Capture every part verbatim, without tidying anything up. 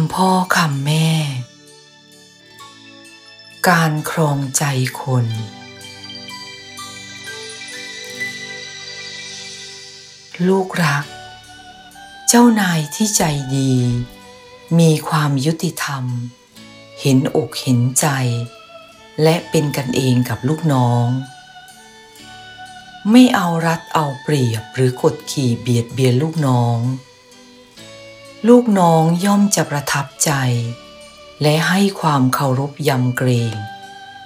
ำพ่อคำแม่การครองใจคนลูกรักเจ้านายที่ใจดีมีความยุติธรรมเห็นอกเห็นใจและเป็นกันเองกับลูกน้องไม่เอารัดเอาเปรียบหรือกดขี่เบียดเบียนลูกน้องลูกน้องย่อมจะประทับใจและให้ความเคารพยำเกรง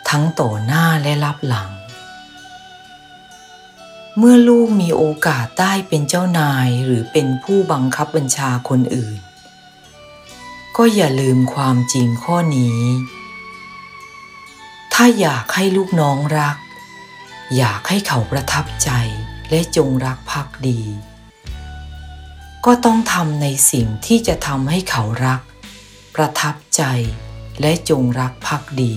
ทั้งต่อหน้าและรับหลังเมื่อลูกมีโอกาสได้เป็นเจ้านายหรือเป็นผู้บังคับบัญชาคนอื่นก็อย่าลืมความจริงข้อนี้ถ้าอยากให้ลูกน้องรักอยากให้เขาประทับใจและจงรักภักดีก็ต้องทำในสิ่งที่จะทำให้เขารักประทับใจและจงรักภักดี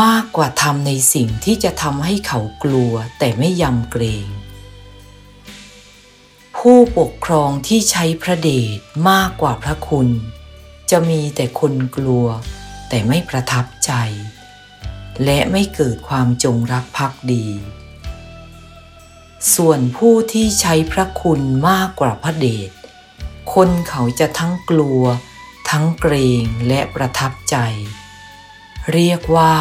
มากกว่าทำในสิ่งที่จะทำให้เขากลัวแต่ไม่ยำเกรงผู้ปกครองที่ใช้พระเดชมากกว่าพระคุณจะมีแต่คนกลัวแต่ไม่ประทับใจและไม่เกิดความจงรักภักดีส่วนผู้ที่ใช้พระคุณมากกว่าพระเดชคนเขาจะทั้งกลัวทั้งเกรงและประทับใจเรียกว่า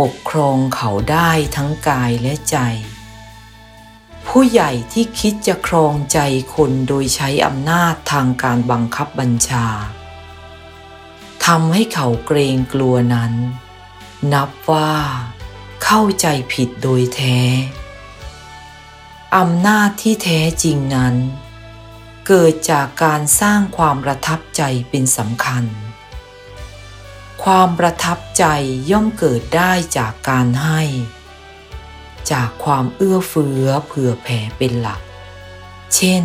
ปกครองเขาได้ทั้งกายและใจผู้ใหญ่ที่คิดจะครองใจคนโดยใช้อำนาจทางการบังคับบัญชาทำให้เขาเกรงกลัวนั้นนับว่าเข้าใจผิดโดยแท้อำนาจที่แท้จริงนั้นเกิดจากการสร้างความประทับใจเป็นสำคัญความประทับใจย่อมเกิดได้จากการให้จากความเอื้อเฟื้อเผื่อแผ่เป็นหลักเช่น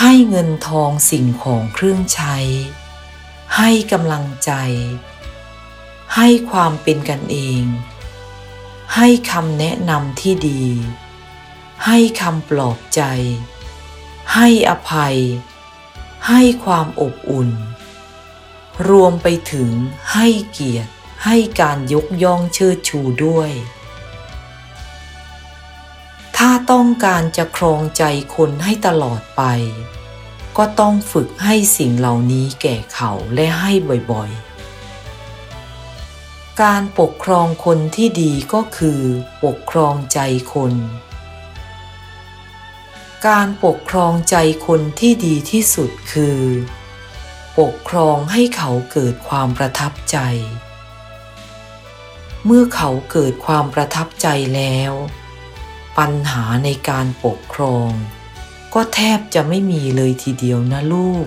ให้เงินทองสิ่งของเครื่องใช้ให้กำลังใจให้ความเป็นกันเองให้คำแนะนำที่ดีให้คำปลอบใจให้อภัยให้ความอบอุ่นรวมไปถึงให้เกียรติให้การยกย่องเชิดชูด้วยถ้าต้องการจะครองใจคนให้ตลอดไปก็ต้องฝึกให้สิ่งเหล่านี้แก่เขาและให้บ่อยๆการปกครองคนที่ดีก็คือปกครองใจคนการปกครองใจคนที่ดีที่สุดคือปกครองให้เขาเกิดความประทับใจเมื่อเขาเกิดความประทับใจแล้วปัญหาในการปกครองก็แทบจะไม่มีเลยทีเดียวนะลูก